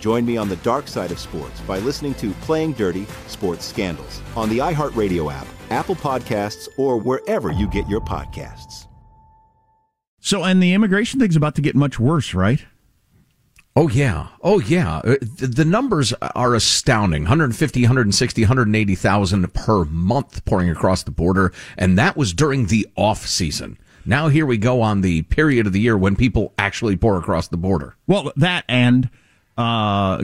Join me on the dark side of sports by listening to Playing Dirty Sports Scandals on the iHeartRadio app, Apple Podcasts, or wherever you get your podcasts. So, and the immigration thing's about to get much worse, right? Oh, yeah. Oh, yeah. The numbers are astounding. 150, 160, 180,000 per month pouring across the border. And that was during the off season. Now here we go on the period of the year when people actually pour across the border. Well, that and...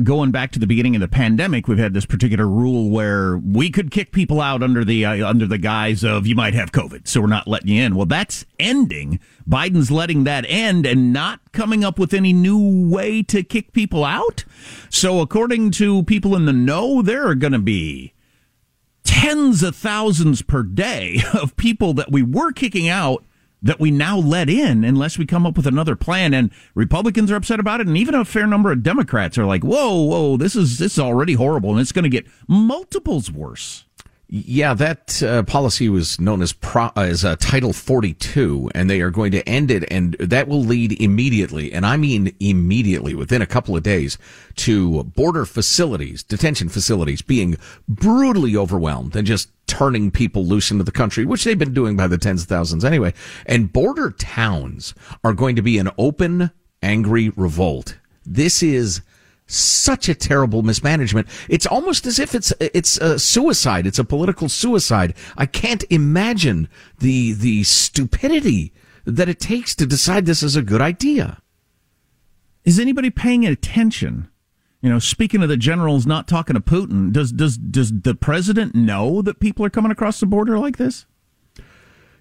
going back to the beginning of the pandemic, we've had this particular rule where we could kick people out under the guise of you might have COVID, so we're not letting you in. Well, that's ending. Biden's letting that end and not coming up with any new way to kick people out. So according to people in the know, there are going to be tens of thousands per day of people that we were kicking out that we now let in unless we come up with another plan. And Republicans are upset about it, and even a fair number of Democrats are like, whoa, this is already horrible, and it's going to get multiples worse. Yeah, that policy was known as Title 42, and they are going to end it, and that will lead immediately, and I mean immediately, within a couple of days, to border facilities, detention facilities, being brutally overwhelmed and just turning people loose into the country, which they've been doing by the tens of thousands anyway. And border towns are going to be an open, angry revolt. This is such a terrible mismanagement. It's almost as if it's a suicide. It's a political suicide. I can't imagine the stupidity that it takes to decide this is a good idea. Is anybody paying attention? You know, speaking of the generals not talking to Putin, does the president know that people are coming across the border like this?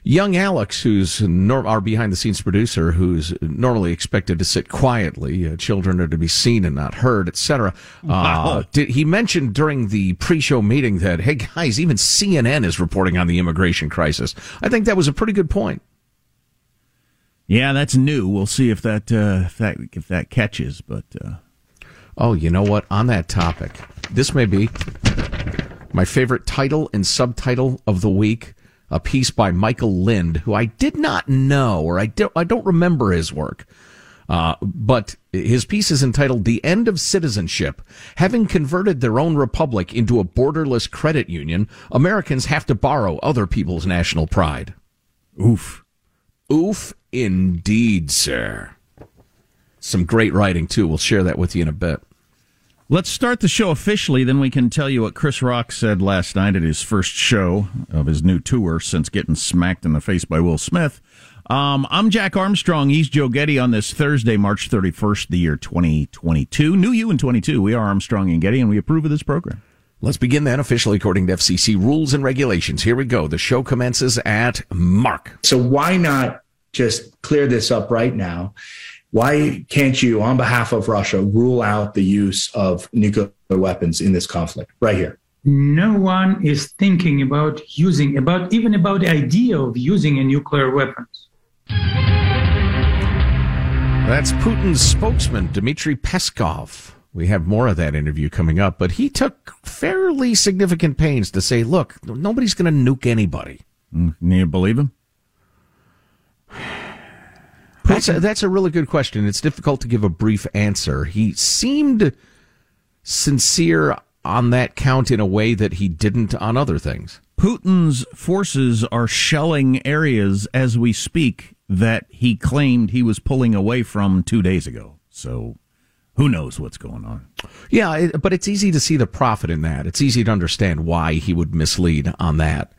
Young Alex, who's our behind-the-scenes producer, who's normally expected to sit quietly, children are to be seen and not heard, etc. Wow. He mentioned during the pre-show meeting that, hey, guys, even CNN is reporting on the immigration crisis. I think that was a pretty good point. Yeah, that's new. We'll see if that catches. But oh, you know what? On that topic, this may be my favorite title and subtitle of the week. A piece by Michael Lind, who I did not know, or I don't remember his work. But his piece is entitled The End of Citizenship. Having converted their own republic into a borderless credit union, Americans have to borrow other people's national pride. Oof. Oof indeed, sir. Some great writing, too. We'll share that with you in a bit. Let's start the show officially, then we can tell you what Chris Rock said last night at his first show of his new tour since getting smacked in the face by Will Smith. I'm Jack Armstrong. He's Joe Getty on this Thursday, March 31st, the year 2022. New you in 22. We are Armstrong and Getty, and we approve of this program. Let's begin then officially according to FCC rules and regulations. Here we go. The show commences at Mark. So why not just clear this up right now? Why can't you, on behalf of Russia, rule out the use of nuclear weapons in this conflict right here? No one is thinking about using, about the idea of using a nuclear weapons. That's Putin's spokesman, Dmitry Peskov. We have more of that interview coming up, but he took fairly significant pains to say, look, nobody's going to nuke anybody. Can you believe him? That's a really good question. It's difficult to give a brief answer. He seemed sincere on that count in a way that he didn't on other things. Putin's forces are shelling areas as we speak that he claimed he was pulling away from 2 days ago. So who knows what's going on? Yeah, but it's easy to see the profit in that. It's easy to understand why he would mislead on that.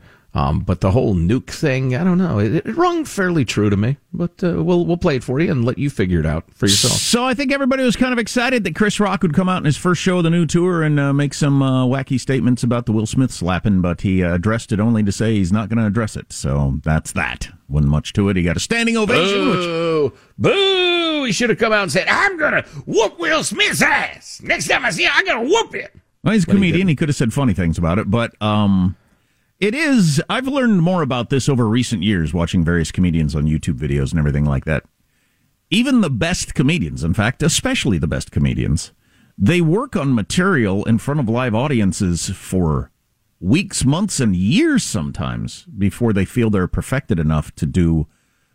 But the whole nuke thing, I don't know. It rung fairly true to me, but we'll play it for you and let you figure it out for yourself. So I think everybody was kind of excited that Chris Rock would come out in his first show of the new tour and make some wacky statements about the Will Smith slapping, but he addressed it only to say he's not going to address it. So that's that. Wasn't much to it. He got a standing ovation. Boo! Boo! He should have come out and said, I'm going to whoop Will Smith's ass. Next time I see him, I'm going to whoop him. Well, he's a comedian. He could have said funny things about it, but... It is, I've learned more about this over recent years, watching various comedians on YouTube videos and everything like that. Even the best comedians, in fact, especially the best comedians, they work on material in front of live audiences for weeks, months, and years sometimes before they feel they're perfected enough to do,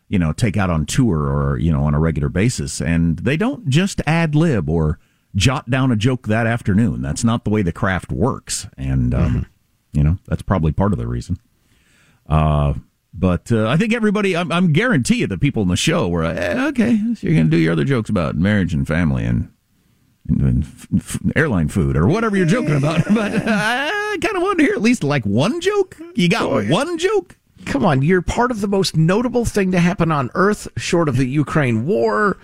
you know, take out on tour or, you know, on a regular basis. And they don't just ad lib or jot down a joke that afternoon. That's not the way the craft works. And, you know, that's probably part of the reason. But I think everybody, I'm guarantee you the people in the show were like, okay, so you're going to do your other jokes about marriage and family and airline food or whatever you're joking about. But I kind of want to hear at least like one joke. You got one joke? Come on, you're part of the most notable thing to happen on Earth short of the Ukraine war.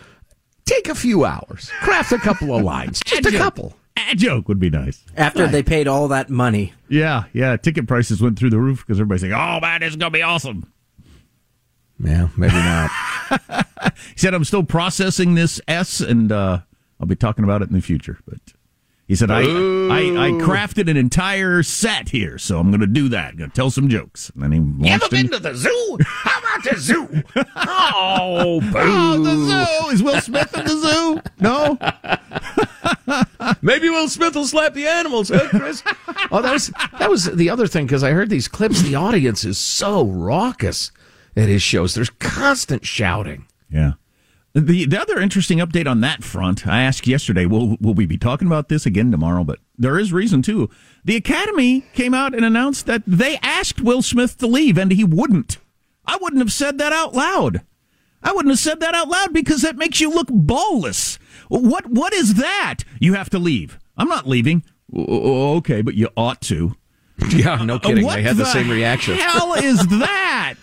Take a few hours. Craft a couple of lines. Just a couple. A joke would be nice. After they paid all that money. Yeah. Ticket prices went through the roof because everybody's like, oh, man, it's going to be awesome. Yeah, maybe not. He said, I'm still processing this S, and I'll be talking about it in the future. But he said, I crafted an entire set here, so I'm going to do that. I'm going to tell some jokes. And then he been to the zoo? How about the zoo? Oh, boo. Oh, the zoo. Is Will Smith at the zoo? No? Maybe Will Smith will slap the animals, huh, Chris? Oh, that was the other thing, because I heard these clips. The audience is so raucous at his shows. There's constant shouting. Yeah. The other interesting update on that front, I asked yesterday, will we be talking about this again tomorrow? But there is reason, too. The Academy came out and announced that they asked Will Smith to leave, and he wouldn't. I wouldn't have said that out loud. I wouldn't have said that out loud because that makes you look ballless. What is that? You have to leave. I'm not leaving. Okay, but you ought to. Yeah, no kidding. What they had the same reaction. What the hell is that?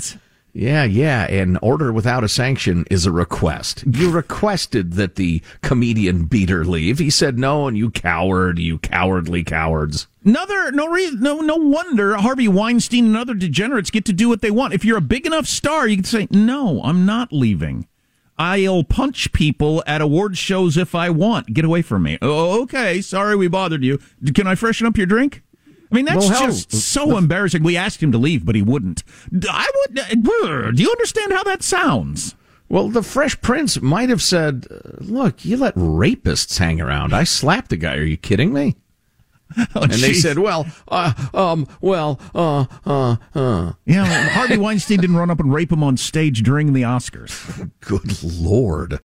Yeah. An order without a sanction is a request. You requested that the comedian beater leave. He said no, and you cowardly cowards. No wonder Harvey Weinstein and other degenerates get to do what they want. If you're a big enough star, you can say, no, I'm not leaving. I'll punch people at award shows if I want. Get away from me. Oh, okay, sorry we bothered you. Can I freshen up your drink? I mean, that's just so embarrassing. We asked him to leave, but he wouldn't. Do you understand how that sounds? Well, the Fresh Prince might have said, look, you let rapists hang around. I slapped the guy. Are you kidding me? Oh, and they said, Harvey Weinstein didn't run up and rape him on stage during the Oscars. Good Lord.